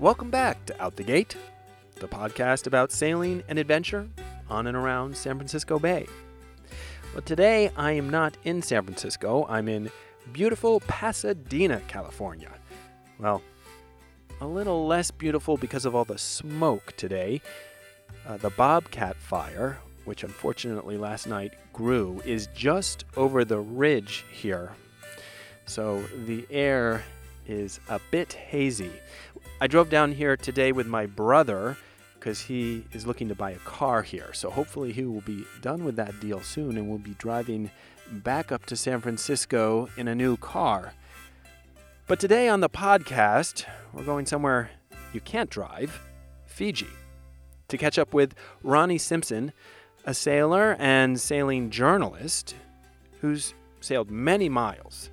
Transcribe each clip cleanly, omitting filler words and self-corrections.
Welcome back to Out the Gate, the podcast about sailing and adventure on and around San Francisco Bay. Well, today I am not in San Francisco. I'm in beautiful Pasadena, California. Well, a little less beautiful because of all the smoke today. The Bobcat fire, which unfortunately last night grew, is just over the ridge here. So the air is a bit hazy. I drove down here today with my brother because he is looking to buy a car here. So hopefully he will be done with that deal soon and we'll be driving back up to San Francisco in a new car. But today on the podcast, we're going somewhere you can't drive, Fiji, to catch up with Ronnie Simpson, a sailor and sailing journalist who's sailed many miles.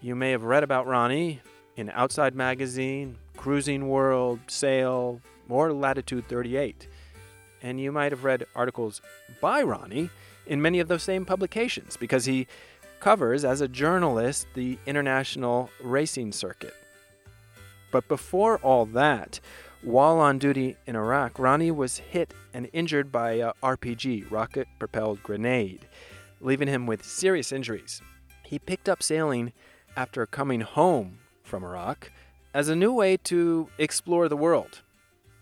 You may have read about Ronnie in Outside Magazine, Cruising World, Sail, or Latitude 38. And you might have read articles by Ronnie in many of those same publications because he covers, as a journalist, the international racing circuit. But before all that, while on duty in Iraq, Ronnie was hit and injured by a RPG, rocket-propelled grenade, leaving him with serious injuries. He picked up sailing after coming home from Iraq as a new way to explore the world.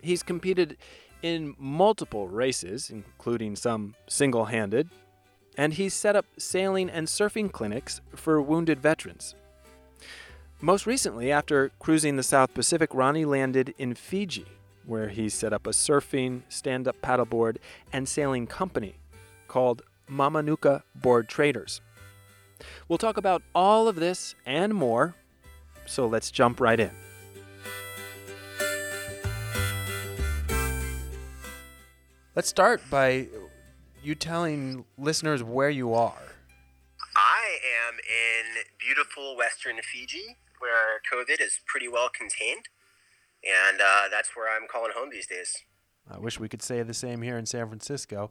He's competed in multiple races, including some single-handed, and he's set up sailing and surfing clinics for wounded veterans. Most recently, after cruising the South Pacific, Ronnie landed in Fiji, where he set up a surfing, stand-up paddleboard, and sailing company called Mamanuca Board Traders. We'll talk about all of this and more, so let's jump right in. Let's start by you telling listeners where you are. I am in beautiful western Fiji, where COVID is pretty well contained, and that's where I'm calling home these days. I wish we could say the same here in San Francisco.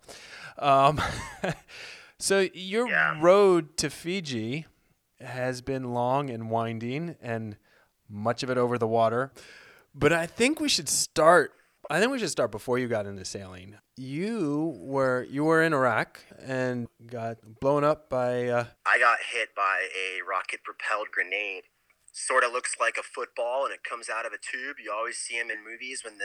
So your road to Fiji has been long and winding, and much of it over the water. But I think we should start. I think we should start before you got into sailing. You were in Iraq and got blown up by. I got hit by a rocket-propelled grenade. Sort of looks like a football, and it comes out of a tube. You always see them in movies when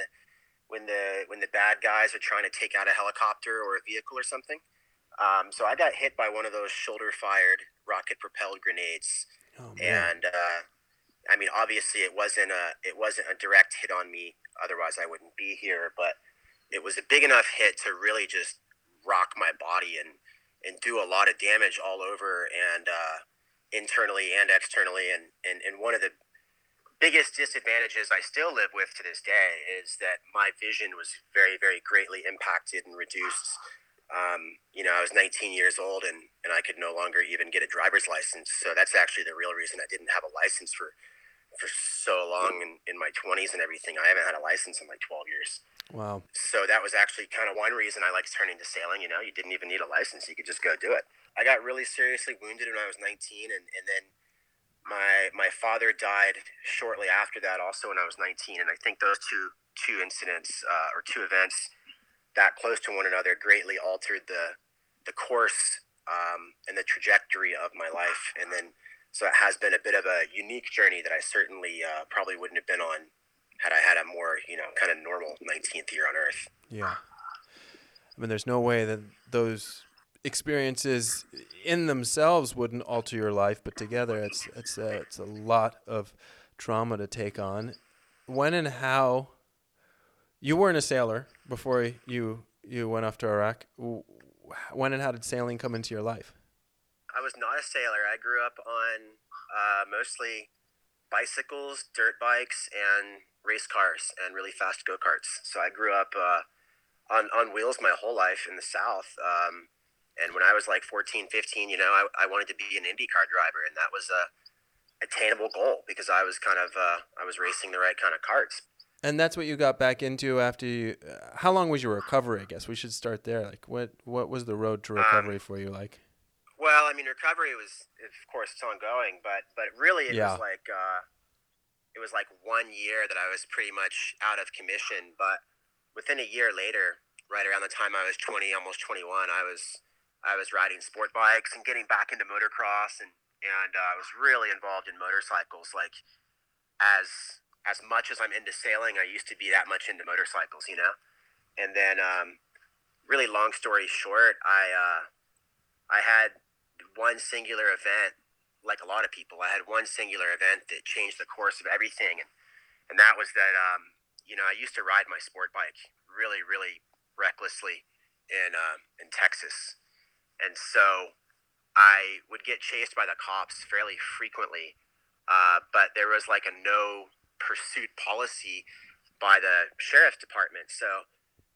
the bad guys are trying to take out a helicopter or a vehicle or something. So I got hit by one of those shoulder-fired rocket-propelled grenades, and I mean, obviously, it wasn't a direct hit on me. Otherwise, I wouldn't be here. But it was a big enough hit to really just rock my body and do a lot of damage all over, and internally and externally. And one of the biggest disadvantages I still live with to this day is that my vision was very, very greatly impacted and reduced. I was 19 years old and I could no longer even get a driver's license. So that's actually the real reason I didn't have a license for so long in my 20s and everything. I haven't had a license in like 12 years. Wow. So that was actually kind of one reason I liked turning to sailing. You know, you didn't even need a license. You could just go do it. I got really seriously wounded when I was 19. And then my father died shortly after that, also when I was 19. And I think those two incidents or two events that close to one another greatly altered the course and the trajectory of my life. And then, so it has been a bit of a unique journey that I certainly probably wouldn't have been on had I had a more, kind of normal 19th year on Earth. Yeah. I mean, there's no way that those experiences in themselves wouldn't alter your life, but together it's a lot of trauma to take on. When and how... You weren't a sailor before you went off to Iraq. When and how did sailing come into your life? I was not a sailor. I grew up on mostly bicycles, dirt bikes, and race cars and really fast go-karts. So I grew up on wheels my whole life in the South. And when I was like 14, 15, I wanted to be an IndyCar driver. And that was an attainable goal because I was kind of racing the right kind of carts. And that's what you got back into after you. How long was your recovery? I guess we should start there. Like, what was the road to recovery for you like? Well, I mean, recovery was, of course, it's ongoing, but really it was like it was like 1 year that I was pretty much out of commission. But within a year later, right around the time I was 20, almost 21, I was riding sport bikes and getting back into motocross, and I was really involved in motorcycles. Like as much as I'm into sailing, I used to be that much into motorcycles, you know? And then, really long story short, I had one singular event, like a lot of people. I had one singular event that changed the course of everything. And that was that, you know, I used to ride my sport bike really, really recklessly in Texas. And so I would get chased by the cops fairly frequently. But there was like a no pursuit policy by the sheriff's department. So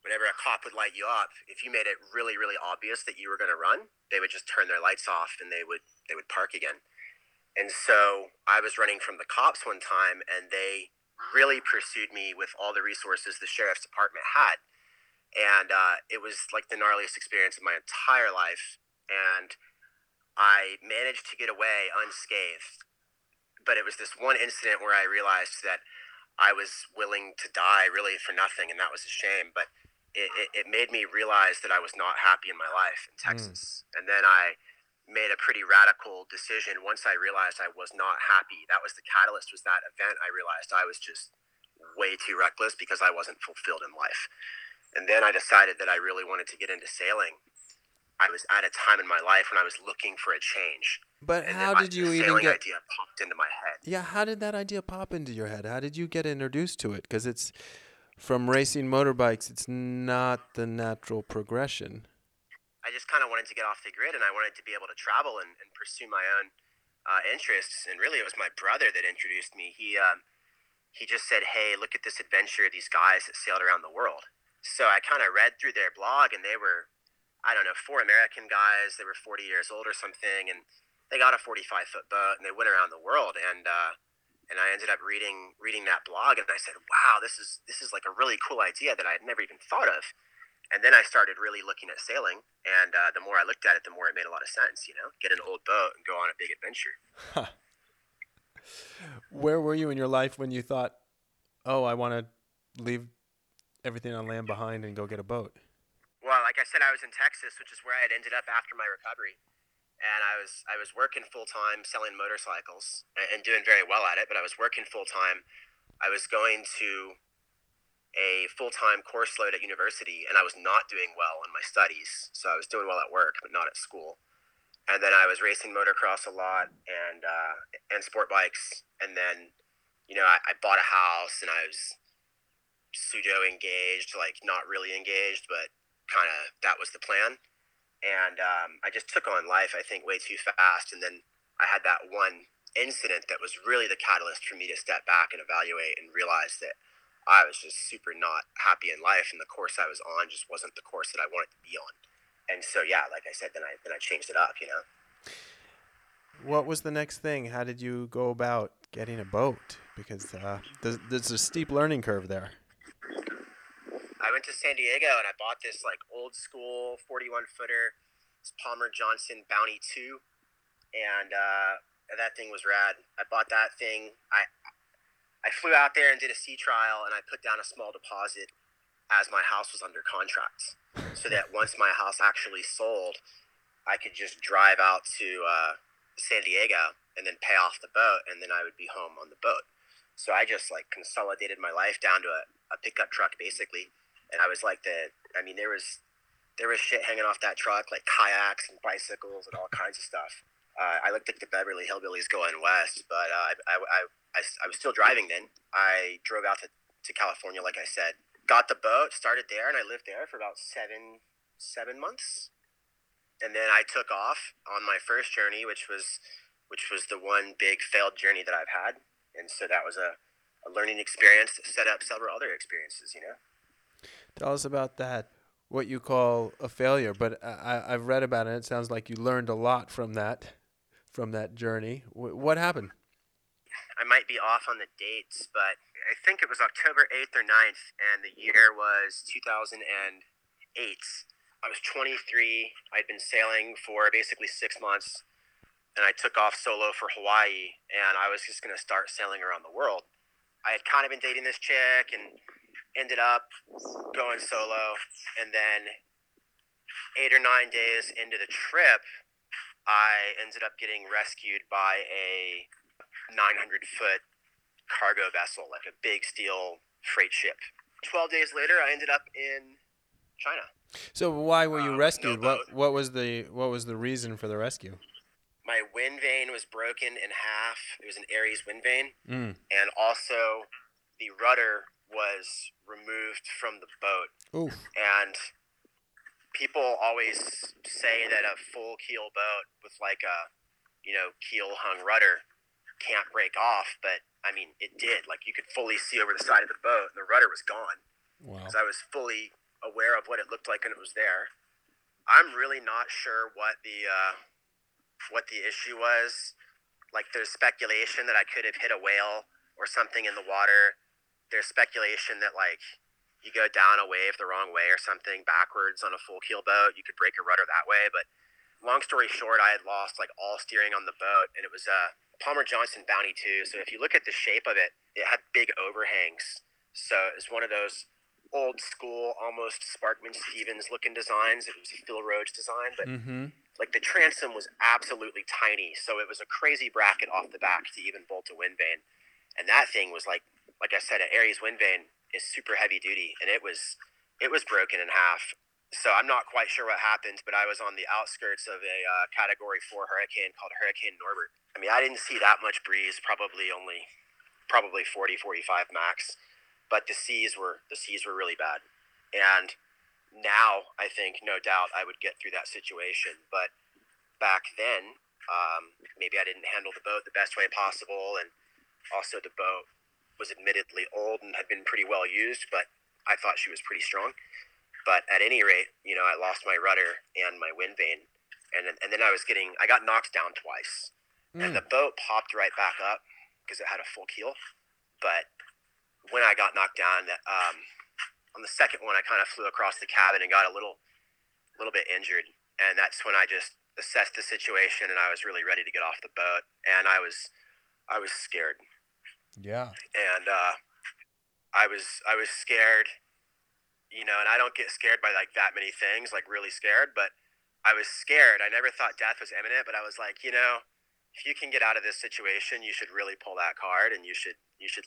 whenever a cop would light you up, if you made it really, really obvious that you were going to run, they would just turn their lights off and they would park again. And so I was running from the cops one time, and they really pursued me with all the resources the sheriff's department had. And it was like the gnarliest experience of my entire life. And I managed to get away unscathed. But it was this one incident where I realized that I was willing to die really for nothing, and that was a shame. But it made me realize that I was not happy in my life in Texas. Mm. And then I made a pretty radical decision once I realized I was not happy. That was the catalyst, was that event. I realized I was just way too reckless because I wasn't fulfilled in life. And then I decided that I really wanted to get into sailing. I was at a time in my life when I was looking for a change. But and how did you even get? Idea popped into my head. Yeah, how did that idea pop into your head? How did you get introduced to it? Because it's from racing motorbikes. It's not the natural progression. I just kind of wanted to get off the grid, and I wanted to be able to travel and pursue my own interests. And really, it was my brother that introduced me. He just said, "Hey, look at this adventure of these guys that sailed around the world." So I kind of read through their blog, and they were, I don't know, four American guys. They were 40 years old or something, and they got a 45-foot boat and they went around the world. And I ended up reading that blog, and I said, wow, this is like a really cool idea that I had never even thought of. And then I started really looking at sailing, and the more I looked at it, the more it made a lot of sense, you know, get an old boat and go on a big adventure. Huh. Where were you in your life when you thought, oh, I want to leave everything on land behind and go get a boat? Well, like I said, I was in Texas, which is where I had ended up after my recovery. And I was working full-time selling motorcycles and doing very well at it, but I was working full-time. I was going to a full-time course load at university, and I was not doing well in my studies. So I was doing well at work, but not at school. And then I was racing motocross a lot and sport bikes. And then, you know, I bought a house, and I was pseudo-engaged, like not really engaged, but kind of that was the plan. And I just took on life, I think, way too fast. And then I had that one incident that was really the catalyst for me to step back and evaluate and realize that I was just super not happy in life, and the course I was on just wasn't the course that I wanted to be on. And so, yeah, like I said, then I changed it up, you know. What was the next thing? How did you go about getting a boat? Because there's a steep learning curve there. I went to San Diego, and I bought this like old school 41-footer, this Palmer Johnson Bounty 2, and that thing was rad. I bought that thing. I flew out there and did a sea trial, and I put down a small deposit as my house was under contract, so that once my house actually sold, I could just drive out to San Diego and then pay off the boat, and then I would be home on the boat. So I just like consolidated my life down to a pickup truck basically. And I was like there was shit hanging off that truck, like kayaks and bicycles and all kinds of stuff. I looked like the Beverly Hillbillies going west, but I was still driving then. I drove out to California, like I said, got the boat, started there, and I lived there for about seven months. And then I took off on my first journey, which was the one big failed journey that I've had. And so that was a learning experience that set up several other experiences, you know. Tell us about that, what you call a failure, but I've read about it. It sounds like you learned a lot from that journey. What happened? I might be off on the dates, but I think it was October 8th or 9th, and the year was 2008. I was 23. I'd been sailing for basically 6 months, and I took off solo for Hawaii, and I was just going to start sailing around the world. I had kind of been dating this chick and ended up going solo. And then 8 or 9 days into the trip, I ended up getting rescued by a 900-foot cargo vessel, like a big steel freight ship. 12 days later, I ended up in China. So why were you rescued? No, what was the reason for the rescue? My wind vane was broken in half. It was an Aries wind vane. Mm. And also the rudder was removed from the boat. Oof. And people always say that a full keel boat with like a, keel hung rudder can't break off. But I mean, it did. Like you could fully see over the side of the boat and the rudder was gone. Wow. Because I was fully aware of what it looked like and it was there. I'm really not sure what the issue was. Like there's speculation that I could have hit a whale or something in the water. There's speculation that like you go down a wave the wrong way or something backwards on a full keel boat, you could break a rudder that way. But long story short, I had lost like all steering on the boat, and it was a Palmer Johnson Bounty 2. So if you look at the shape of it, it had big overhangs. So it was one of those old school, almost Sparkman Stevens looking designs. It was a Phil Roach design, but like the transom was absolutely tiny. So it was a crazy bracket off the back to even bolt a wind vane. And that thing was like I said, an Aries wind vane is super heavy duty, and it was broken in half. So I'm not quite sure what happened, but I was on the outskirts of a Category 4 hurricane called Hurricane Norbert. I mean, I didn't see that much breeze, probably 40, 45 max. But the seas were really bad. And now I think no doubt I would get through that situation. But back then, maybe I didn't handle the boat the best way possible. And also the boat was admittedly old and had been pretty well used, but I thought she was pretty strong. But at any rate, I lost my rudder and my wind vane. And then I got knocked down twice. Mm. And the boat popped right back up because it had a full keel. But when I got knocked down, on the second one, I kind of flew across the cabin and got a little bit injured. And that's when I just assessed the situation, and I was really ready to get off the boat. And I was scared. Yeah. And I was scared, and I don't get scared by like that many things, like really scared, but I was scared. I never thought death was imminent, but I was like, if you can get out of this situation, you should really pull that card, and you should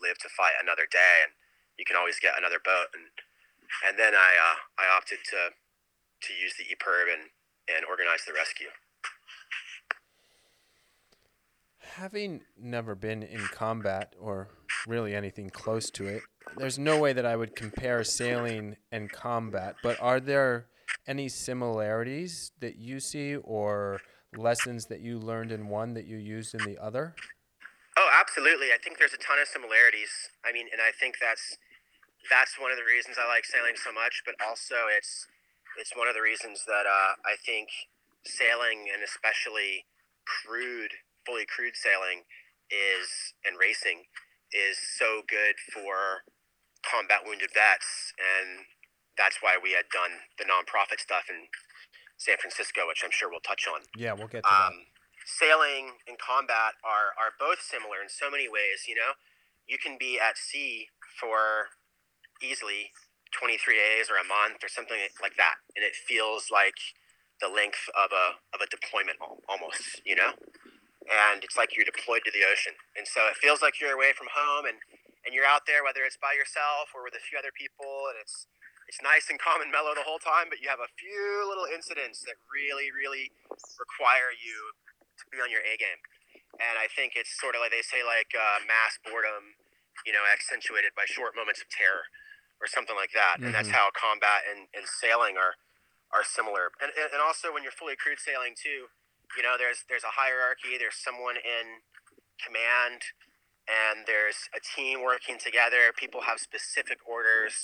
live to fight another day, and you can always get another boat. And then I opted to use the EPIRB and organize the rescue. Having never been in combat or really anything close to it, there's no way that I would compare sailing and combat, but are there any similarities that you see or lessons that you learned in one that you used in the other? Oh, absolutely. I think there's a ton of similarities. I mean, and I think that's one of the reasons I like sailing so much, but also it's one of the reasons that I think sailing, and especially fully crewed sailing and racing is so good for combat wounded vets. And that's why we had done the nonprofit stuff in San Francisco, which I'm sure we'll touch on. Yeah, we'll get to that. Sailing and combat are both similar in so many ways. You can be at sea for easily 23 days or a month or something like that, and it feels like the length of a deployment almost. And it's like you're deployed to the ocean, and so it feels like you're away from home, and you're out there, whether it's by yourself or with a few other people, and it's nice and calm and mellow the whole time, but you have a few little incidents that really, really require you to be on your A game. And I think it's sort of like they say, like mass boredom, accentuated by short moments of terror or something like that. Mm-hmm. And that's how combat and sailing are similar. And also when you're fully crewed sailing too, there's a hierarchy, there's someone in command, and there's a team working together. People have specific orders.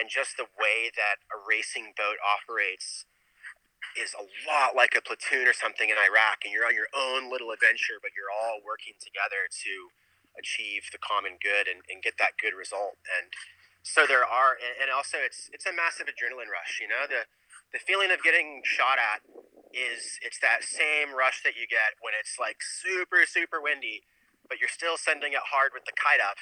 And just the way that a racing boat operates is a lot like a platoon or something in Iraq, and you're on your own little adventure, but you're all working together to achieve the common good and get that good result. And so also it's a massive adrenaline rush. The feeling of getting shot at it's that same rush that you get when it's like super, super windy, but you're still sending it hard with the kite up.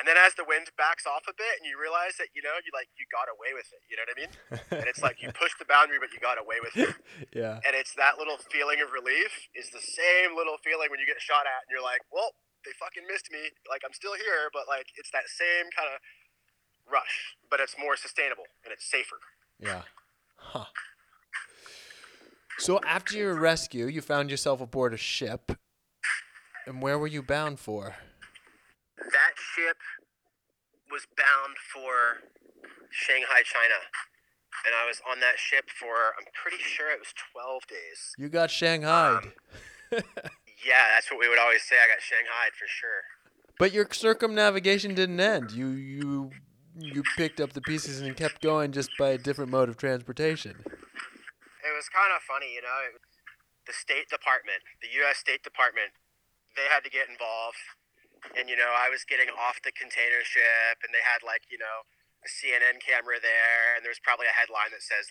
And then as the wind backs off a bit and you realize that, you got away with it, you know what I mean? And it's like you pushed the boundary, but you got away with it. Yeah. And it's that little feeling of relief is the same little feeling when you get shot at and you're like, well, they fucking missed me. Like, I'm still here, but like, it's that same kind of rush, but it's more sustainable and it's safer. Yeah. Huh. So after your rescue, you found yourself aboard a ship. And where were you bound for? That ship was bound for Shanghai, China. And I was on that ship for, I'm pretty sure it was 12 days. You got Shanghaied. Yeah, that's what we would always say. I got Shanghaied for sure. But your circumnavigation didn't end. You picked up the pieces and kept going just by a different mode of transportation. It was kind of funny, The State Department, the U.S. State Department, they had to get involved. And, I was getting off the container ship, and they had, a CNN camera there, and there was probably a headline that says,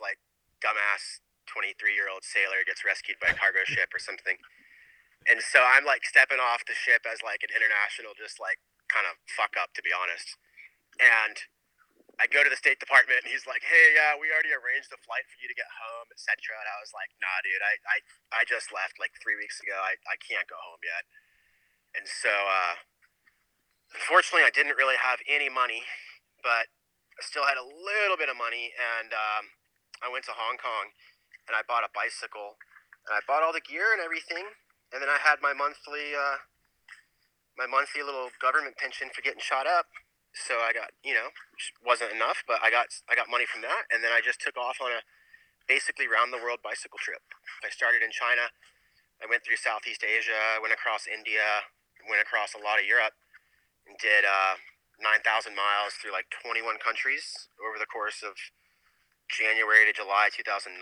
dumbass 23-year-old sailor gets rescued by a cargo ship or something. And so I'm, stepping off the ship as, an international, just, kind of fuck up, to be honest. And I go to the State Department, and he's like, hey, we already arranged the flight for you to get home, et cetera. And I was like, nah, dude, I just left, 3 weeks ago. I can't go home yet. And so, unfortunately, I didn't really have any money, but I still had a little bit of money, and I went to Hong Kong, and I bought a bicycle, and I bought all the gear and everything, and then I had my monthly little government pension for getting shot up, so I got, which wasn't enough, but I got money from that, and then I just took off on a basically round-the-world bicycle trip. I started in China, I went through Southeast Asia, went across India, went across a lot of Europe, and did 9,000 miles through 21 countries over the course of January to July 2009.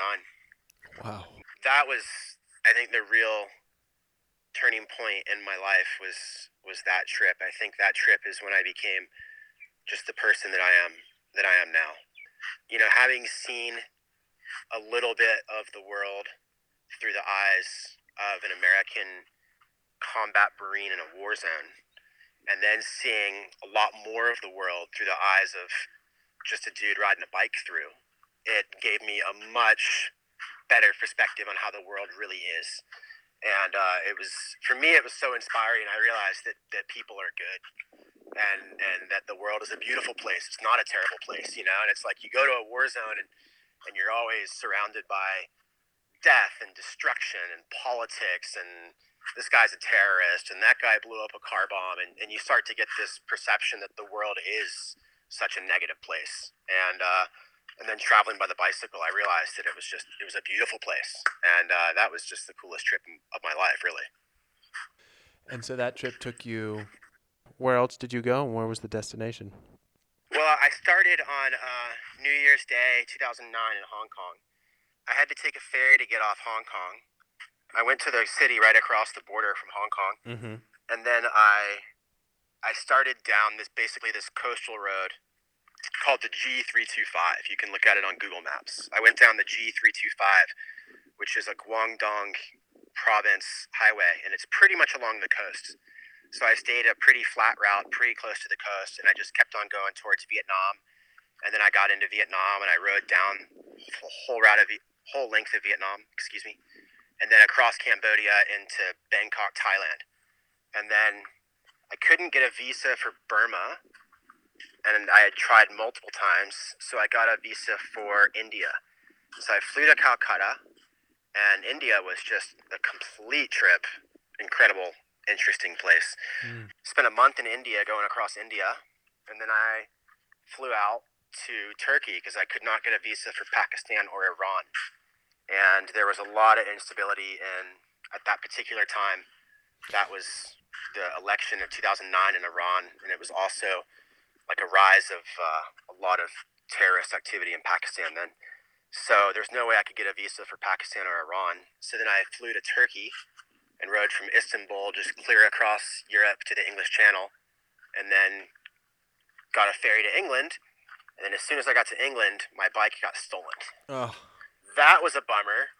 Wow. That was, I think, the real turning point in my life was that trip. I think that trip is when I became just the person that I am now. Having seen a little bit of the world through the eyes of an American combat Marine in a war zone, and then seeing a lot more of the world through the eyes of just a dude riding a bike through, it gave me a much better perspective on how the world really is. And it was so inspiring. I realized that people are good and that the world is a beautiful place. It's not a terrible place, and it's like you go to a war zone and you're always surrounded by death and destruction and politics and this guy's a terrorist, and that guy blew up a car bomb, and you start to get this perception that the world is such a negative place. And then traveling by the bicycle, I realized that it was a beautiful place, and that was just the coolest trip of my life, really. And so that trip took you. Where else did you go, and where was the destination? Well, I started on New Year's Day 2009 in Hong Kong. I had to take a ferry to get off Hong Kong. I went to the city right across the border from Hong Kong, mm-hmm. and then I started down this coastal road called the G325. You can look at it on Google Maps. I went down the G325, which is a Guangdong province highway, and it's pretty much along the coast. So I stayed a pretty flat route, pretty close to the coast, and I just kept on going towards Vietnam. And then I got into Vietnam, and I rode down the whole length of Vietnam, and then across Cambodia into Bangkok, Thailand. And then I couldn't get a visa for Burma, and I had tried multiple times, so I got a visa for India. So I flew to Calcutta, and India was just a complete trip. Incredible, interesting place. Mm. Spent a month in India going across India, and then I flew out to Turkey because I could not get a visa for Pakistan or Iran. And there was a lot of instability, and at that particular time, that was the election of 2009 in Iran, and it was also a rise of a lot of terrorist activity in Pakistan then. So there's no way I could get a visa for Pakistan or Iran. So then I flew to Turkey and rode from Istanbul just clear across Europe to the English Channel, and then got a ferry to England. And then as soon as I got to England, my bike got stolen. Oh. That was a bummer.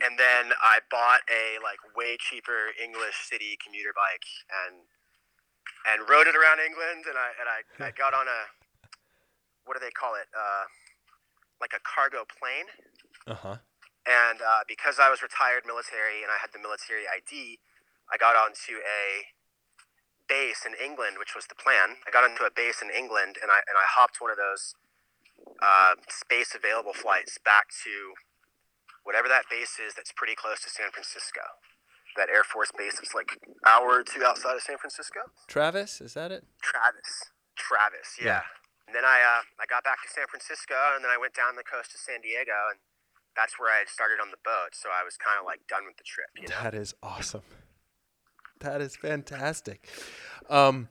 And then I bought a way cheaper English city commuter bike and and rode it around England, and I got on a, what do they call it, like a cargo plane. Uh-huh. And because I was retired military and I had the military ID, I got onto a base in England, which was the plan. I got onto a base in England, and I hopped one of those space available flights back to whatever that base is that's pretty close to San Francisco. That Air Force base that's like an hour or two outside of San Francisco. Travis, is that it? Travis, yeah. And then I got back to San Francisco, and then I went down the coast to San Diego, and that's where I had started on the boat, so I was kind of like done with the trip, you know? That is awesome. That is fantastic. And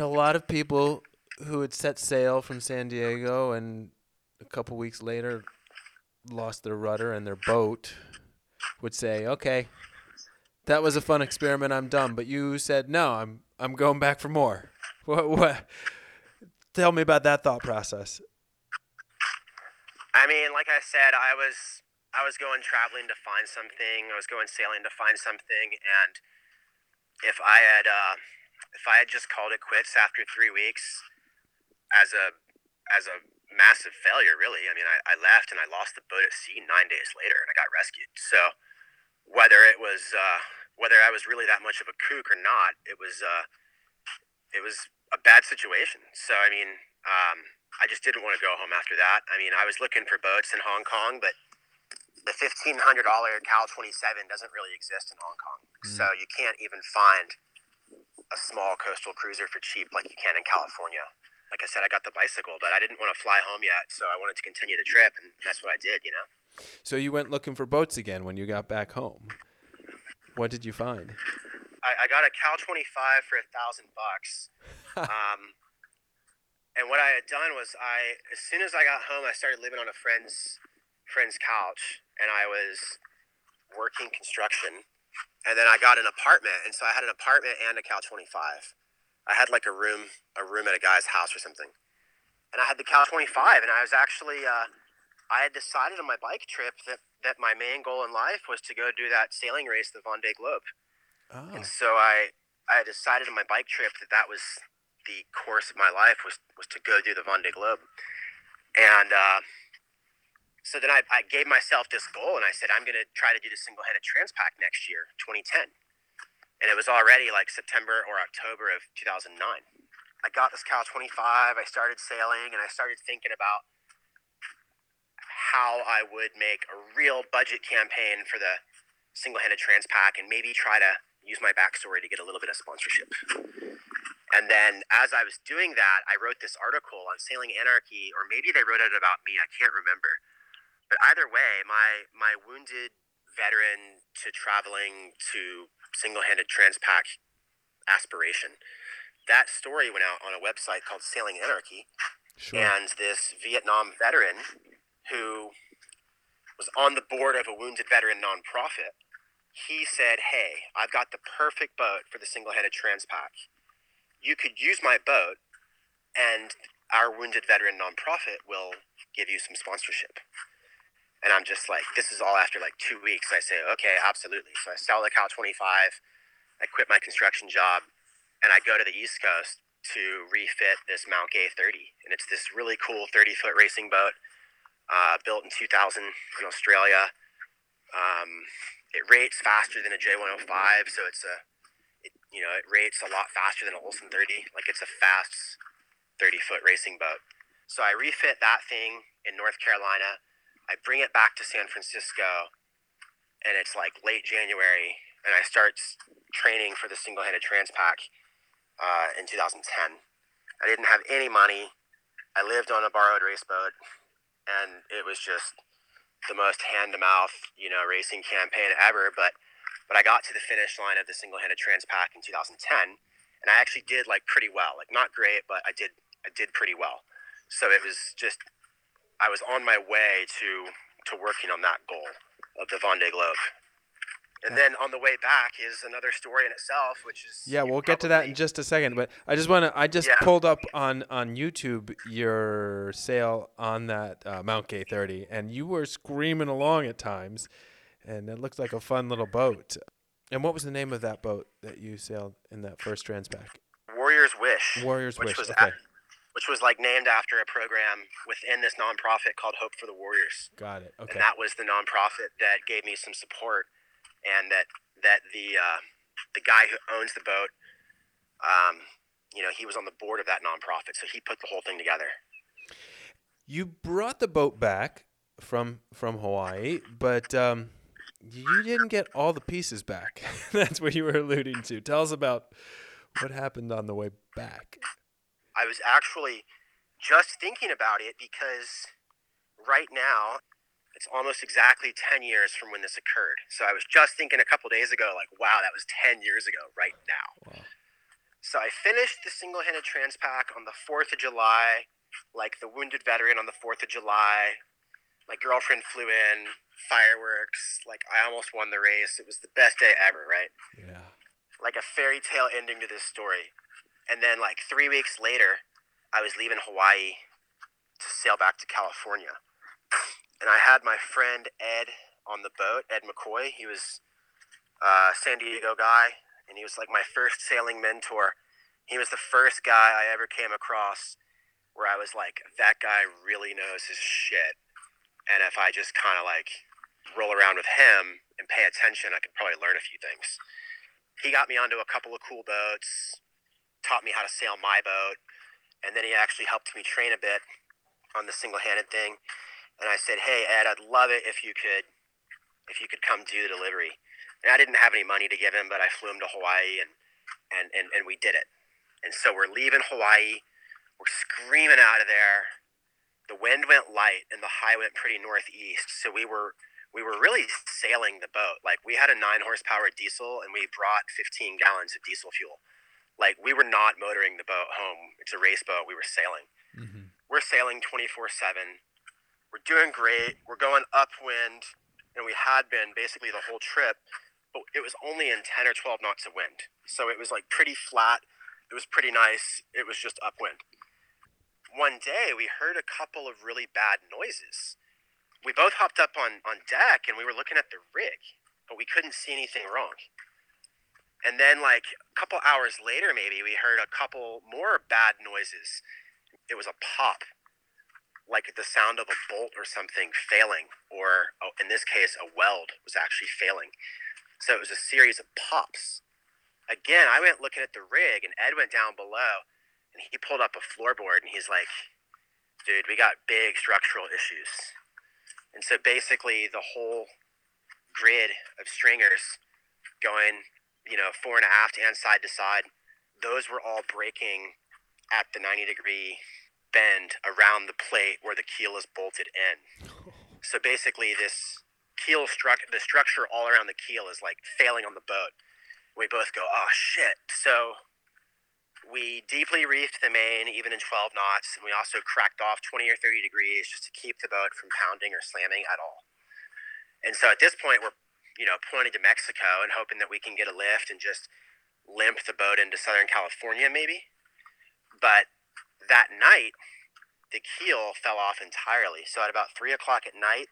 a lot of people who had set sail from San Diego and a couple weeks later lost their rudder and their boat would say, okay, that was a fun experiment, I'm done. But you said, no, I'm going back for more. What? Tell me about that thought process. I mean, like I said, I was going traveling to find something. I was going sailing to find something, and if I had just called it quits after 3 weeks, as a massive failure, really. I mean, I left and I lost the boat at sea 9 days later, and I got rescued. So whether I was really that much of a kook or not, it was a bad situation. So I mean, I just didn't want to go home after that. I mean, I was looking for boats in Hong Kong, but the $1,500 Cal 27 doesn't really exist in Hong Kong. Mm-hmm. So you can't even find a small coastal cruiser for cheap like you can in California. Like I said, I got the bicycle, but I didn't want to fly home yet, so I wanted to continue the trip, and that's what I did, you know? So you went looking for boats again when you got back home. What did you find? I got a Cal 25 for $1,000. And what I had done was as soon as I got home, I started living on a friend's couch, and I was working construction, and then I got an apartment. And so I had an apartment and a Cal 25. I had like a room at a guy's house or something. And I had the Cal 25, and I was actually, I had decided on my bike trip that my main goal in life was to go do that sailing race, the Vendée Globe. Oh. And so I had decided on my bike trip that was the course of my life was to go do the Vendée Globe. And so then I gave myself this goal, and I said, I'm going to try to do the single-handed transpac next year, 2010. And it was already like September or October of 2009. I got this Cal 25, I started sailing, and I started thinking about how I would make a real budget campaign for the single-handed transpac and maybe try to use my backstory to get a little bit of sponsorship. And then as I was doing that, I wrote this article on Sailing Anarchy, or maybe they wrote it about me, I can't remember. But either way, my wounded veteran to traveling to single-handed transpac aspiration, that story went out on a website called Sailing Anarchy. Sure. And this Vietnam veteran who was on the board of a wounded veteran nonprofit, he said, hey, I've got the perfect boat for the single-handed transpac. You could use my boat, and our wounded veteran nonprofit will give you some sponsorship. And I'm just like, this is all after like 2 weeks. I say, okay, absolutely. So I sell the Cal 25, I quit my construction job, and I go to the East Coast to refit this Mount Gay 30. And it's this really cool 30-foot racing boat built in 2000 in Australia. It rates faster than a J105, so it's it rates a lot faster than an Olsen 30. Like, it's a fast 30-foot racing boat. So I refit that thing in North Carolina. I bring it back to San Francisco, and it's like late January, and I start training for the single-handed transpac in 2010. I didn't have any money. I lived on a borrowed race boat, and it was just the most hand-to-mouth, racing campaign ever, But I got to the finish line of the single-handed transpac in 2010, and I actually did like pretty well. Like, not great, but I did pretty well. So it was just, I was on my way to working on that goal of the Vendée Globe. And then on the way back is another story in itself, which is, yeah, we'll get to that in just a second. But I just pulled up on YouTube your sail on that Mount Gay 30, and you were screaming along at times. And it looks like a fun little boat. And what was the name of that boat that you sailed in that first Transpac? Warrior's Wish. Warrior's Wish. Was okay. Which was like named after a program within this nonprofit called Hope for the Warriors. Got it. Okay. And that was the nonprofit that gave me some support, and that the guy who owns the boat, he was on the board of that nonprofit, so he put the whole thing together. You brought the boat back from Hawaii, but you didn't get all the pieces back. That's what you were alluding to. Tell us about what happened on the way back. I was actually just thinking about it, because right now it's almost exactly 10 years from when this occurred. So I was just thinking a couple days ago, like, wow, that was 10 years ago right now. Wow. So I finished the single-handed Transpac on the 4th of July, like the wounded veteran on the 4th of July. My girlfriend flew in, fireworks, like I almost won the race. It was the best day ever, right? Yeah. Like a fairy tale ending to this story. And then like 3 weeks later, I was leaving Hawaii to sail back to California. And I had my friend Ed on the boat, Ed McCoy. He was a San Diego guy, and he was like my first sailing mentor. He was the first guy I ever came across where I was like, that guy really knows his shit. And if I just kind of like roll around with him and pay attention, I could probably learn a few things. He got me onto a couple of cool boats, taught me how to sail my boat, and then he actually helped me train a bit on the single-handed thing. And I said, hey, Ed, I'd love it if you could come do the delivery. And I didn't have any money to give him, but I flew him to Hawaii, and we did it. And so we're leaving Hawaii. We're screaming out of there. The wind went light, and the high went pretty northeast. So we were really sailing the boat. Like, we had a 9-horsepower diesel, and we brought 15 gallons of diesel fuel. Like, we were not motoring the boat home. It's a race boat. We were sailing. Mm-hmm. We're sailing 24/7. We're doing great. We're going upwind, and we had been basically the whole trip, but it was only in 10 or 12 knots of wind. So it was like pretty flat. It was pretty nice. It was just upwind. One day we heard a couple of really bad noises. We both hopped up on deck, and we were looking at the rig, but we couldn't see anything wrong. And then like a couple hours later, maybe we heard a couple more bad noises. It was a pop, like the sound of a bolt or something failing, or in this case, a weld was actually failing. So it was a series of pops. Again, I went looking at the rig, and Ed went down below, and he pulled up a floorboard, and he's like, dude, we got big structural issues. And so basically the whole grid of stringers going, fore and aft and side to side, those were all breaking at the 90-degree bend around the plate where the keel is bolted in. So basically this keel the structure all around the keel is like failing on the boat. We both go, oh shit. So we deeply reefed the main even in 12 knots, and we also cracked off 20 or 30 degrees just to keep the boat from pounding or slamming at all. And so at this point we're pointing to Mexico and hoping that we can get a lift and just limp the boat into Southern California maybe. But that night, the keel fell off entirely. So at about 3 o'clock at night,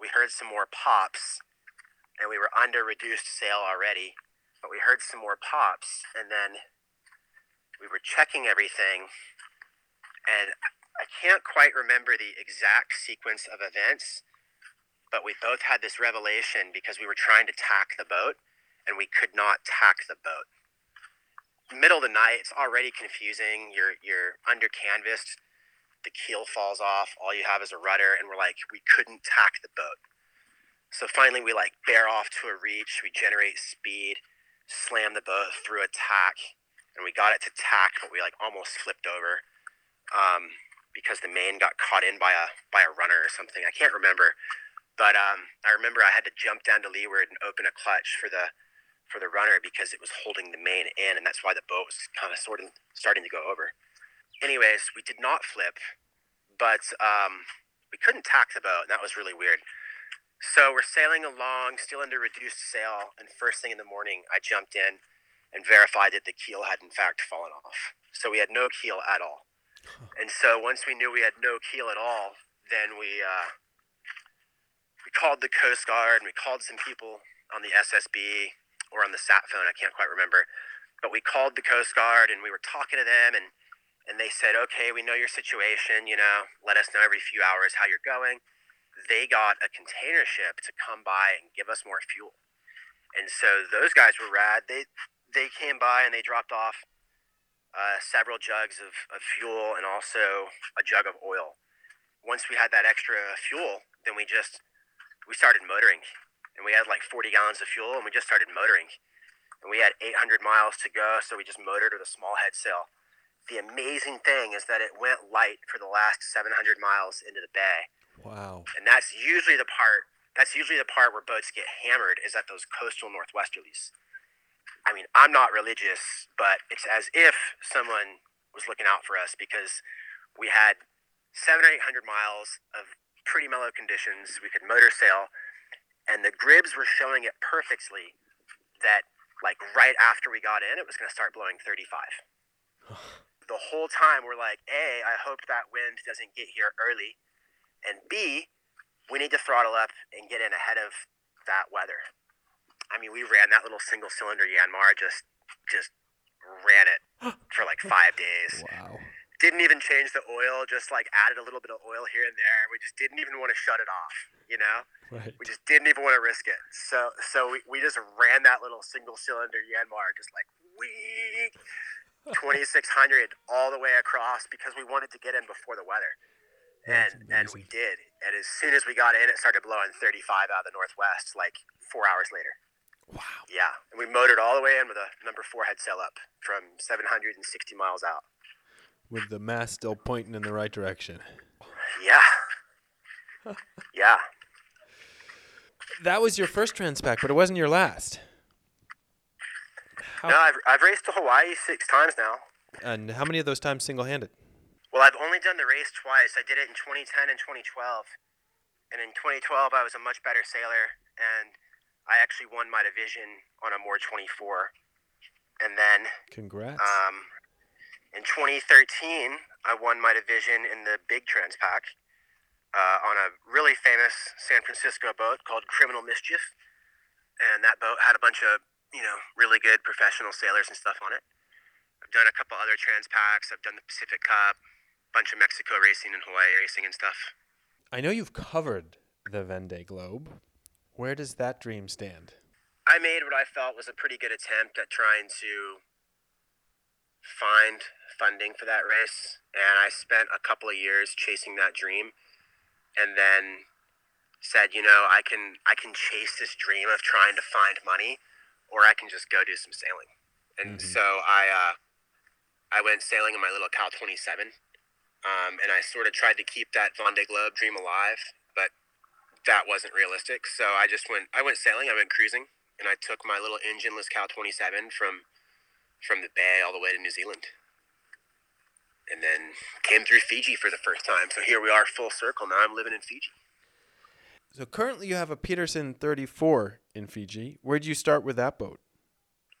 we heard some more pops, and we were under reduced sail already, but we heard some more pops, and then we were checking everything, and I can't quite remember the exact sequence of events, but we both had this revelation because we were trying to tack the boat, and we could not tack the boat. Middle of the night, it's already confusing. You're under canvas, the keel falls off, all you have is a rudder, and we're like, we couldn't tack the boat. So finally we like bear off to a reach, we generate speed, slam the boat through a tack, and we got it to tack, but we like almost flipped over because the main got caught in by a runner or something. I can't remember, but I remember I had to jump down to leeward and open a clutch for the runner because it was holding the main in, and that's why the boat was kind of sort of starting to go over. Anyways, we did not flip, but we couldn't tack the boat, and that was really weird. So we're sailing along, still under reduced sail, and first thing in the morning, I jumped in and verified that the keel had in fact fallen off. So we had no keel at all. And so once we knew we had no keel at all, then we called the Coast Guard, and we called some people on the SSB, or on the sat phone, I can't quite remember, but we called the Coast Guard and we were talking to them, and they said, okay, we know your situation, you know, let us know every few hours how you're going. They got a container ship to come by and give us more fuel. And so those guys were rad. They came by and they dropped off several jugs of fuel and also a jug of oil. Once we had that extra fuel, then we started motoring. And we had like 40 gallons of fuel and we just started motoring. And we had 800 miles to go, so we just motored with a small head sail. The amazing thing is that it went light for the last 700 miles into the bay. Wow. And that's usually the part where boats get hammered, is at those coastal northwesterlies. I mean, I'm not religious, but it's as if someone was looking out for us, because we had 700 or 800 miles of pretty mellow conditions. We could motor sail, and the Gribs were showing it perfectly that, like, right after we got in, it was going to start blowing 35. The whole time we're like, A, I hope that wind doesn't get here early, and B, we need to throttle up and get in ahead of that weather. I mean, we ran that little single-cylinder Yanmar, just ran it for like 5 days. Wow. Didn't even change the oil, just like added a little bit of oil here and there. We just didn't even want to shut it off, you know? Right. We just didn't even want to risk it. So we just ran that little single-cylinder Yanmar, just like, weeeek, 2,600 all the way across, because we wanted to get in before the weather. And we did. And as soon as we got in, it started blowing 35 out of the northwest, like 4 hours later. Wow. Yeah. And we motored all the way in with a number 4 head sail up from 760 miles out. With the mast still pointing in the right direction. Yeah. Yeah. That was your first transpac, but it wasn't your last. No, I've raced to Hawaii 6 times now. And how many of those times single-handed? Well, I've only done the race twice. I did it in 2010 and 2012. And in 2012, I was a much better sailor, and I actually won my division on a Moore 24. And then congrats. In 2013, I won my division in the big transpac on a really famous San Francisco boat called Criminal Mischief. And that boat had a bunch of, you know, really good professional sailors and stuff on it. I've done a couple other transpacs. I've done the Pacific Cup, bunch of Mexico racing and Hawaii racing and stuff. I know you've covered the Vendée Globe. Where does that dream stand? I made what I felt was a pretty good attempt at trying to find funding for that race, and I spent a couple of years chasing that dream, and then said, you know, I can chase this dream of trying to find money, or I can just go do some sailing. And mm-hmm. So I went sailing in my little Cal 27, and I sort of tried to keep that Vendée Globe dream alive, but that wasn't realistic. So I went sailing, I went cruising, and I took my little engineless Cal 27 from the Bay all the way to New Zealand, and then came through Fiji for the first time. So here we are, full circle. Now I'm living in Fiji. So currently you have a Peterson 34 in Fiji. Where'd you start with that boat?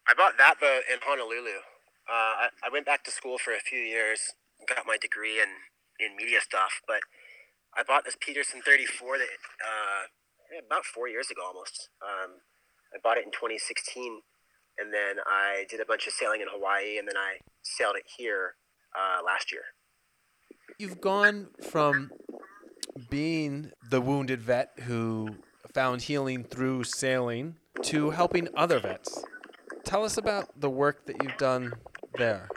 I bought that boat in Honolulu. I went back to school for a few years, got my degree in media stuff, but I bought this Peterson 34 that about 4 years ago almost. I bought it in 2016, and then I did a bunch of sailing in Hawaii, and then I sailed it here last year. You've gone from being the wounded vet who found healing through sailing to helping other vets. Tell us about the work that you've done there.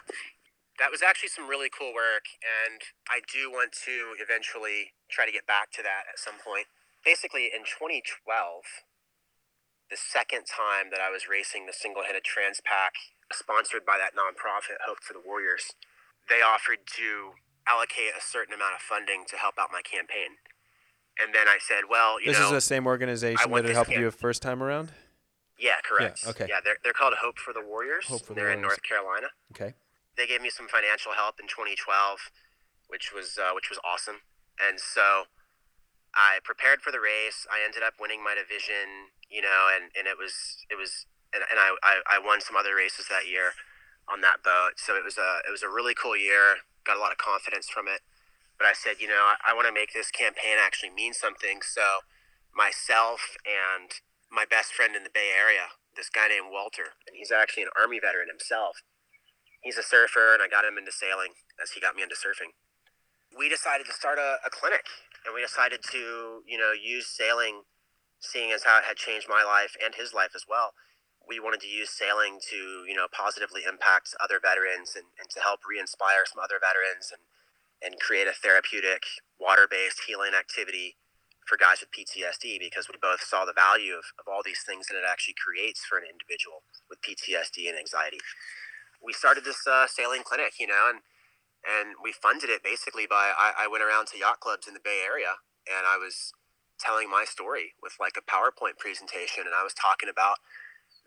That was actually some really cool work, and I do want to eventually try to get back to that at some point. Basically, in 2012, the second time that I was racing the single-handed transpac, sponsored by that nonprofit, Hope for the Warriors, they offered to allocate a certain amount of funding to help out my campaign. And then I said, well, you know... This is the same organization that helped you the first time around? Yeah, correct. Yeah, okay. Yeah, they're called Hope for the Warriors. They're in North Carolina. Okay. They gave me some financial help in 2012, which was awesome. And so I prepared for the race. I ended up winning my division, you know, and I won some other races that year on that boat. So it was a really cool year. Got a lot of confidence from it. But I said, you know, I want to make this campaign actually mean something. So myself and my best friend in the Bay Area this guy named Walter, and he's actually an Army veteran himself. He's a surfer, and I got him into sailing as he got me into surfing. We decided to start a clinic, and we decided to, you know, use sailing, seeing as how it had changed my life and his life as well. We wanted to use sailing to, you know, positively impact other veterans and to help re-inspire some other veterans and create a therapeutic, water-based healing activity for guys with PTSD, because we both saw the value of all these things that it actually creates for an individual with PTSD and anxiety. We started this sailing clinic, you know, and we funded it basically by, I went around to yacht clubs in the Bay Area, and I was telling my story with like a PowerPoint presentation, and I was talking about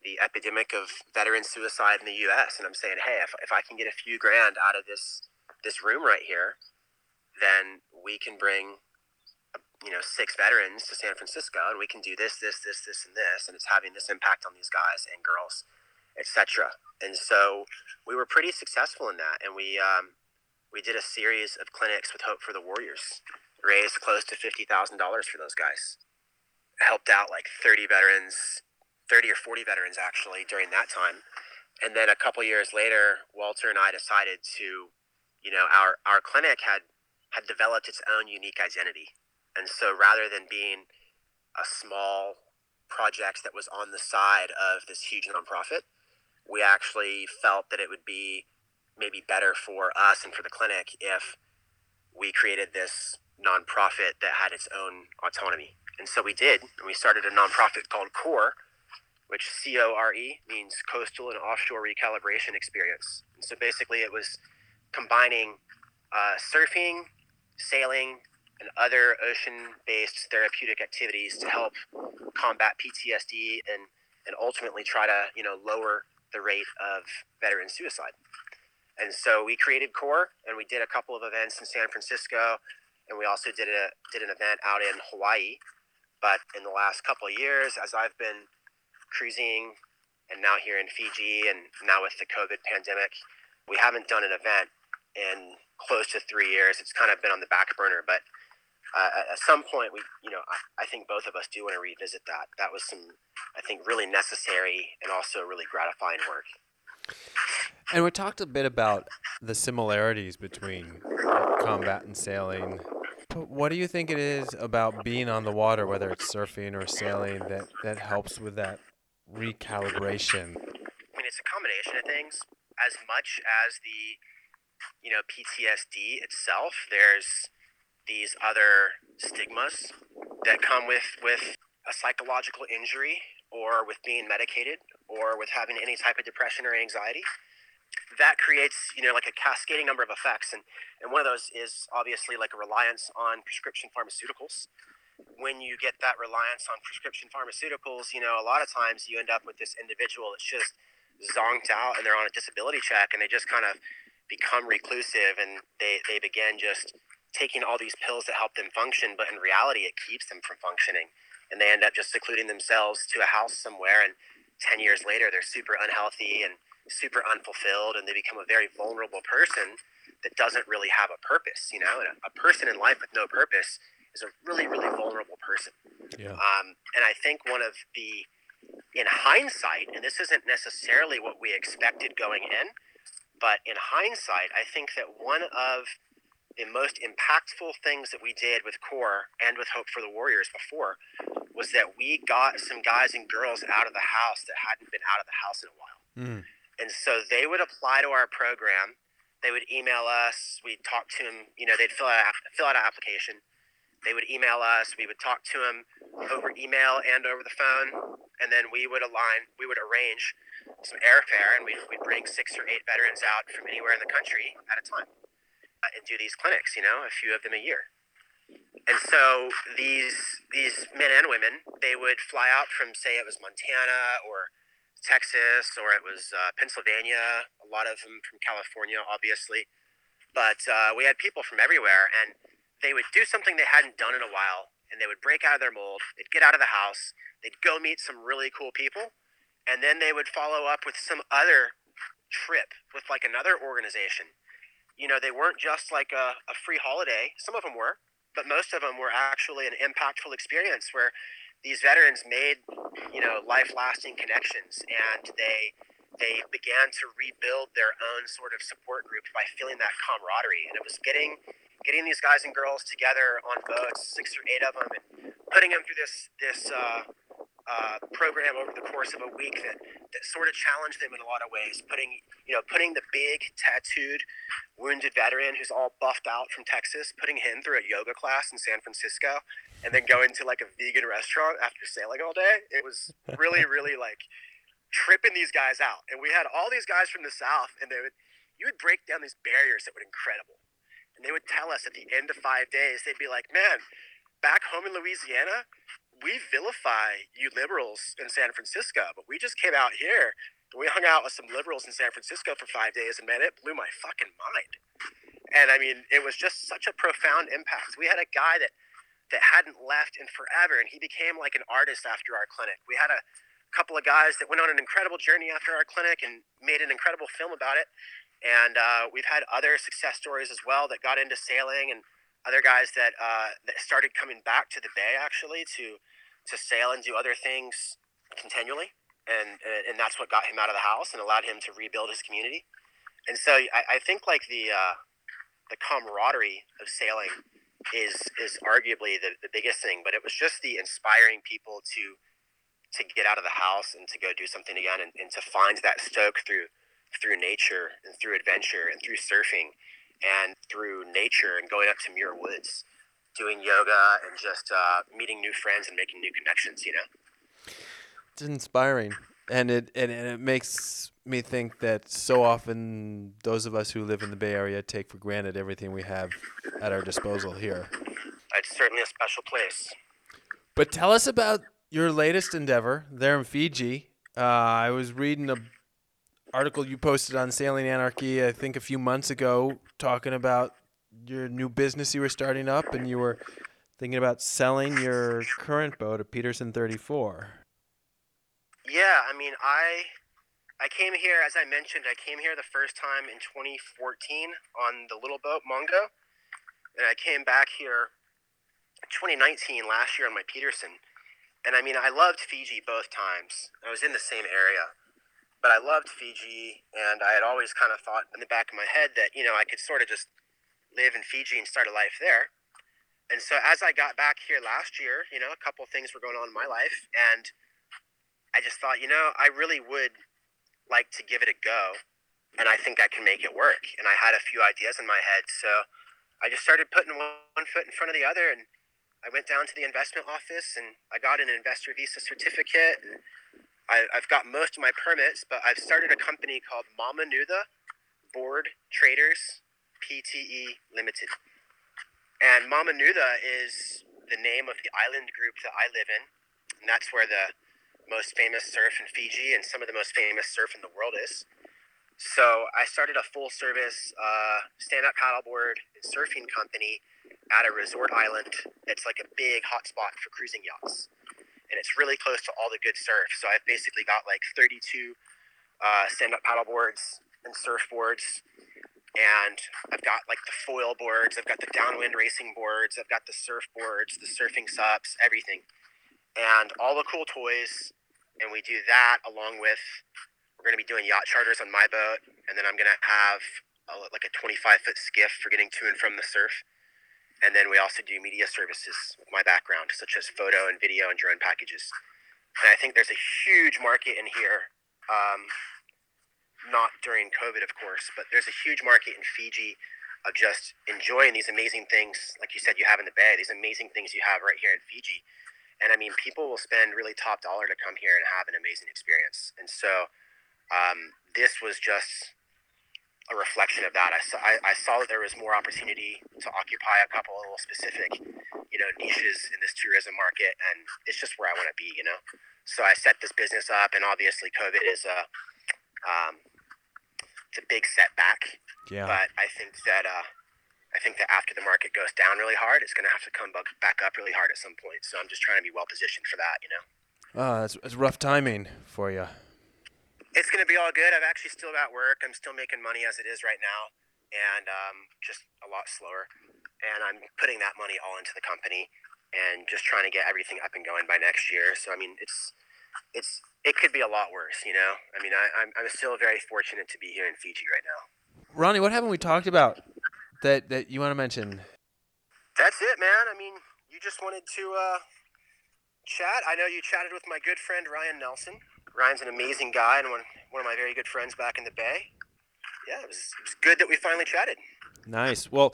the epidemic of veteran suicide in the U.S. And I'm saying, hey, if I can get a few grand out of this room right here, then we can bring, you know, 6 veterans to San Francisco, and we can do this, and it's having this impact on these guys and girls, etc. And so we were pretty successful in that, and we did a series of clinics with Hope for the Warriors, raised close to $50,000 for those guys, helped out like 30 or 40 veterans actually during that time. And then a couple years later, Walter and I decided to, you know, our clinic had developed its own unique identity. And so rather than being a small project that was on the side of this huge nonprofit, we actually felt that it would be maybe better for us and for the clinic if we created this nonprofit that had its own autonomy. And so we did, and we started a nonprofit called CORE, which CORE means Coastal and Offshore Recalibration Experience. And so basically it was combining surfing, sailing, and other ocean-based therapeutic activities to help combat PTSD and ultimately try to, you know, lower the rate of veteran suicide. And so we created CORE, and we did a couple of events in San Francisco, and we also did an event out in Hawaii. But in the last couple of years, as I've been cruising and now here in Fiji and now with the COVID pandemic, we haven't done an event in close to 3 years. It's kind of been on the back burner, but at some point we, you know, I think both of us do want to revisit that. That was some, I think, really necessary and also really gratifying work. And we talked a bit about the similarities between combat and sailing. What do you think it is about being on the water, whether it's surfing or sailing, that helps with that recalibration? I mean, it's a combination of things. As much as the, you know, PTSD itself, there's these other stigmas that come with a psychological injury or with being medicated or with having any type of depression or anxiety. That creates, you know, like a cascading number of effects. And one of those is obviously like a reliance on prescription pharmaceuticals. When you get that reliance on prescription pharmaceuticals, you know, a lot of times you end up with this individual that's just zonked out, and they're on a disability check, and they just kind of become reclusive, and they begin just taking all these pills that help them function. But in reality, it keeps them from functioning. And they end up just secluding themselves to a house somewhere. And 10 years later, they're super unhealthy and super unfulfilled, and they become a very vulnerable person that doesn't really have a purpose, you know. And a person in life with no purpose is a really, really vulnerable person. Yeah. And I think one of the, in hindsight, and this isn't necessarily what we expected going in, but in hindsight, I think that one of the most impactful things that we did with CORE and with Hope for the Warriors before was that we got some guys and girls out of the house that hadn't been out of the house in a while. Mm. And so they would apply to our program. They would email us. We'd talk to them. You know, they'd fill out an application. They would email us. We would talk to them over email and over the phone. And then we would arrange some airfare, and we'd bring 6 or 8 veterans out from anywhere in the country at a time and do these clinics, you know, a few of them a year. And so these men and women, they would fly out from, say, it was Montana or Texas, or it was Pennsylvania, a lot of them from California, obviously. But we had people from everywhere, and they would do something they hadn't done in a while, and they would break out of their mold, they'd get out of the house, they'd go meet some really cool people, and then they would follow up with some other trip with like another organization. You know, they weren't just like a free holiday. Some of them were, but most of them were actually an impactful experience where these veterans made, you know, life-lasting connections, and they began to rebuild their own sort of support group by feeling that camaraderie. And it was getting these guys and girls together on boats, 6 or 8 of them, and putting them through this program over the course of a week that sort of challenged them in a lot of ways. Putting the big tattooed wounded veteran who's all buffed out from Texas, putting him through a yoga class in San Francisco, and then going to like a vegan restaurant after sailing all day. It was really, really like tripping these guys out. And we had all these guys from the South, and you would break down these barriers that were incredible. And they would tell us at the end of 5 days, they'd be like, man, back home in Louisiana, we vilify you liberals in San Francisco, but we just came out here and we hung out with some liberals in San Francisco for 5 days, and man, it blew my fucking mind. And I mean, it was just such a profound impact. We had a guy that hadn't left in forever, and he became like an artist after our clinic. We had a couple of guys that went on an incredible journey after our clinic and made an incredible film about it. And we've had other success stories as well that got into sailing, and other guys that started coming back to the Bay actually to sail and do other things continually, and that's what got him out of the house and allowed him to rebuild his community. And so I think like the camaraderie of sailing is arguably the biggest thing, but it was just the inspiring people to get out of the house and to go do something again, and to find that stoke through nature and through adventure and through surfing and through nature and going up to Muir Woods, doing yoga, and just meeting new friends and making new connections, you know? It's inspiring. And it makes me think that so often those of us who live in the Bay Area take for granted everything we have at our disposal here. It's certainly a special place. But tell us about your latest endeavor there in Fiji. I was reading an article you posted on Sailing Anarchy, I think a few months ago, talking about your new business you were starting up, and you were thinking about selling your current boat, a Peterson 34. Yeah, I mean, I came here, as I mentioned, I came here the first time in 2014 on the little boat Mongo, and I came back here 2019 last year on my Peterson. And I mean, I loved Fiji both times. I was in the same area. But I loved Fiji, and I had always kind of thought in the back of my head that, you know, I could sort of just live in Fiji and start a life there. And so as I got back here last year, you know, a couple of things were going on in my life, and I just thought, you know, I really would like to give it a go, and I think I can make it work. And I had a few ideas in my head, so I just started putting one foot in front of the other, and I went down to the investment office, and I got an investor visa certificate, and I've got most of my permits, but I've started a company called Mamanuca Board Traders PTE Limited. And Mamanuca is the name of the island group that I live in, and that's where the most famous surf in Fiji and some of the most famous surf in the world is. So I started a full-service stand-up paddleboard and surfing company at a resort island that's like a big hotspot for cruising yachts. And it's really close to all the good surf. So I've basically got like 32 stand-up paddle boards and surfboards. And I've got like the foil boards. I've got the downwind racing boards. I've got the surfboards, the surfing sups, everything. And all the cool toys. And we do that along with, we're going to be doing yacht charters on my boat. And then I'm going to have like a 25-foot skiff for getting to and from the surf. And then we also do media services with my background, such as photo and video and drone packages. And I think there's a huge market in here, not during COVID, of course, but there's a huge market in Fiji of just enjoying these amazing things, like you said, you have in the Bay, these amazing things you have right here in Fiji. And I mean, people will spend really top dollar to come here and have an amazing experience. And so this was just a reflection of that. I saw that there was more opportunity to occupy a couple of little specific, you know, niches in this tourism market, and it's just where I want to be, you know. So I set this business up, and obviously COVID is it's a big setback. Yeah. But I think that after the market goes down really hard, it's going to have to come back up really hard at some point. So I'm just trying to be well positioned for that, you know. It's rough timing for you. It's going to be all good. I'm actually still at work. I'm still making money as it is right now, and just a lot slower. And I'm putting that money all into the company. and just trying to get everything up and going by next year. So, I mean, it could be a lot worse, you know? I mean, I'm still very fortunate to be here in Fiji right now. Ronnie, what haven't we talked about that you want to mention? That's it, man. I mean, you just wanted to chat. I know you chatted with my good friend, Ryan Nelson. Ryan's an amazing guy and one of my very good friends back in the Bay. Yeah, it was good that we finally chatted. Nice. Well,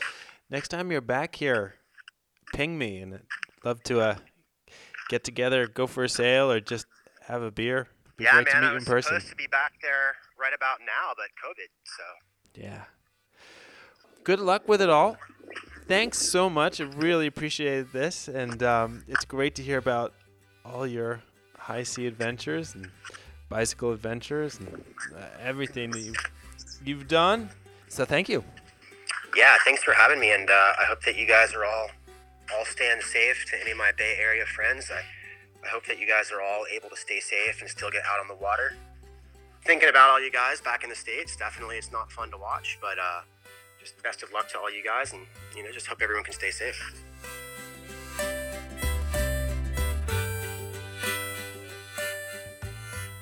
next time you're back here, ping me, and I'd love to get together, go for a sail, or just have a beer. It'd be great to meet you in person. I was supposed to be back there right about now, but COVID, so. Yeah. Good luck with it all. Thanks so much. I really appreciated this, and it's great to hear about all your high sea adventures and bicycle adventures and everything that you've done. So thank you. Yeah, thanks for having me, and I hope that you guys are all staying safe. To any of my Bay Area friends, I hope that you guys are all able to stay safe and still get out on the water. Thinking about all you guys back in the States, definitely it's not fun to watch, but just best of luck to all you guys, and just hope everyone can stay safe.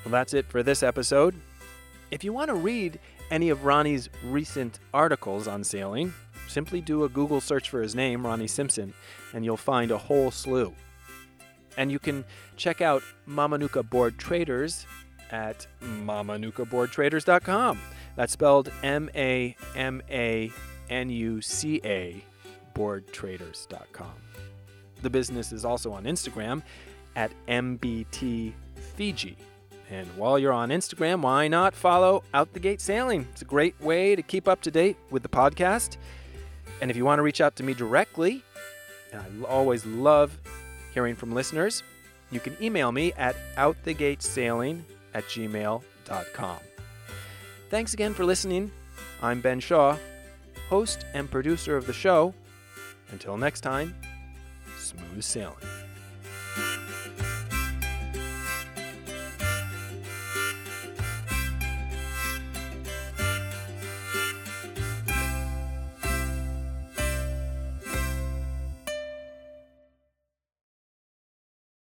Well, that's it for this episode. If you want to read any of Ronnie's recent articles on sailing, simply do a Google search for his name, Ronnie Simpson, and you'll find a whole slew. And you can check out Mamanuca Board Traders at mamanucaboardtraders.com. That's spelled M-A-M-A-N-U-C-A, boardtraders.com. The business is also on Instagram at MBTFiji. And while you're on Instagram, why not follow Out the Gate Sailing? It's a great way to keep up to date with the podcast. And if you want to reach out to me directly, and I always love hearing from listeners, you can email me at outthegatesailing@gmail.com. Thanks again for listening. I'm Ben Shaw, host and producer of the show. Until next time, smooth sailing.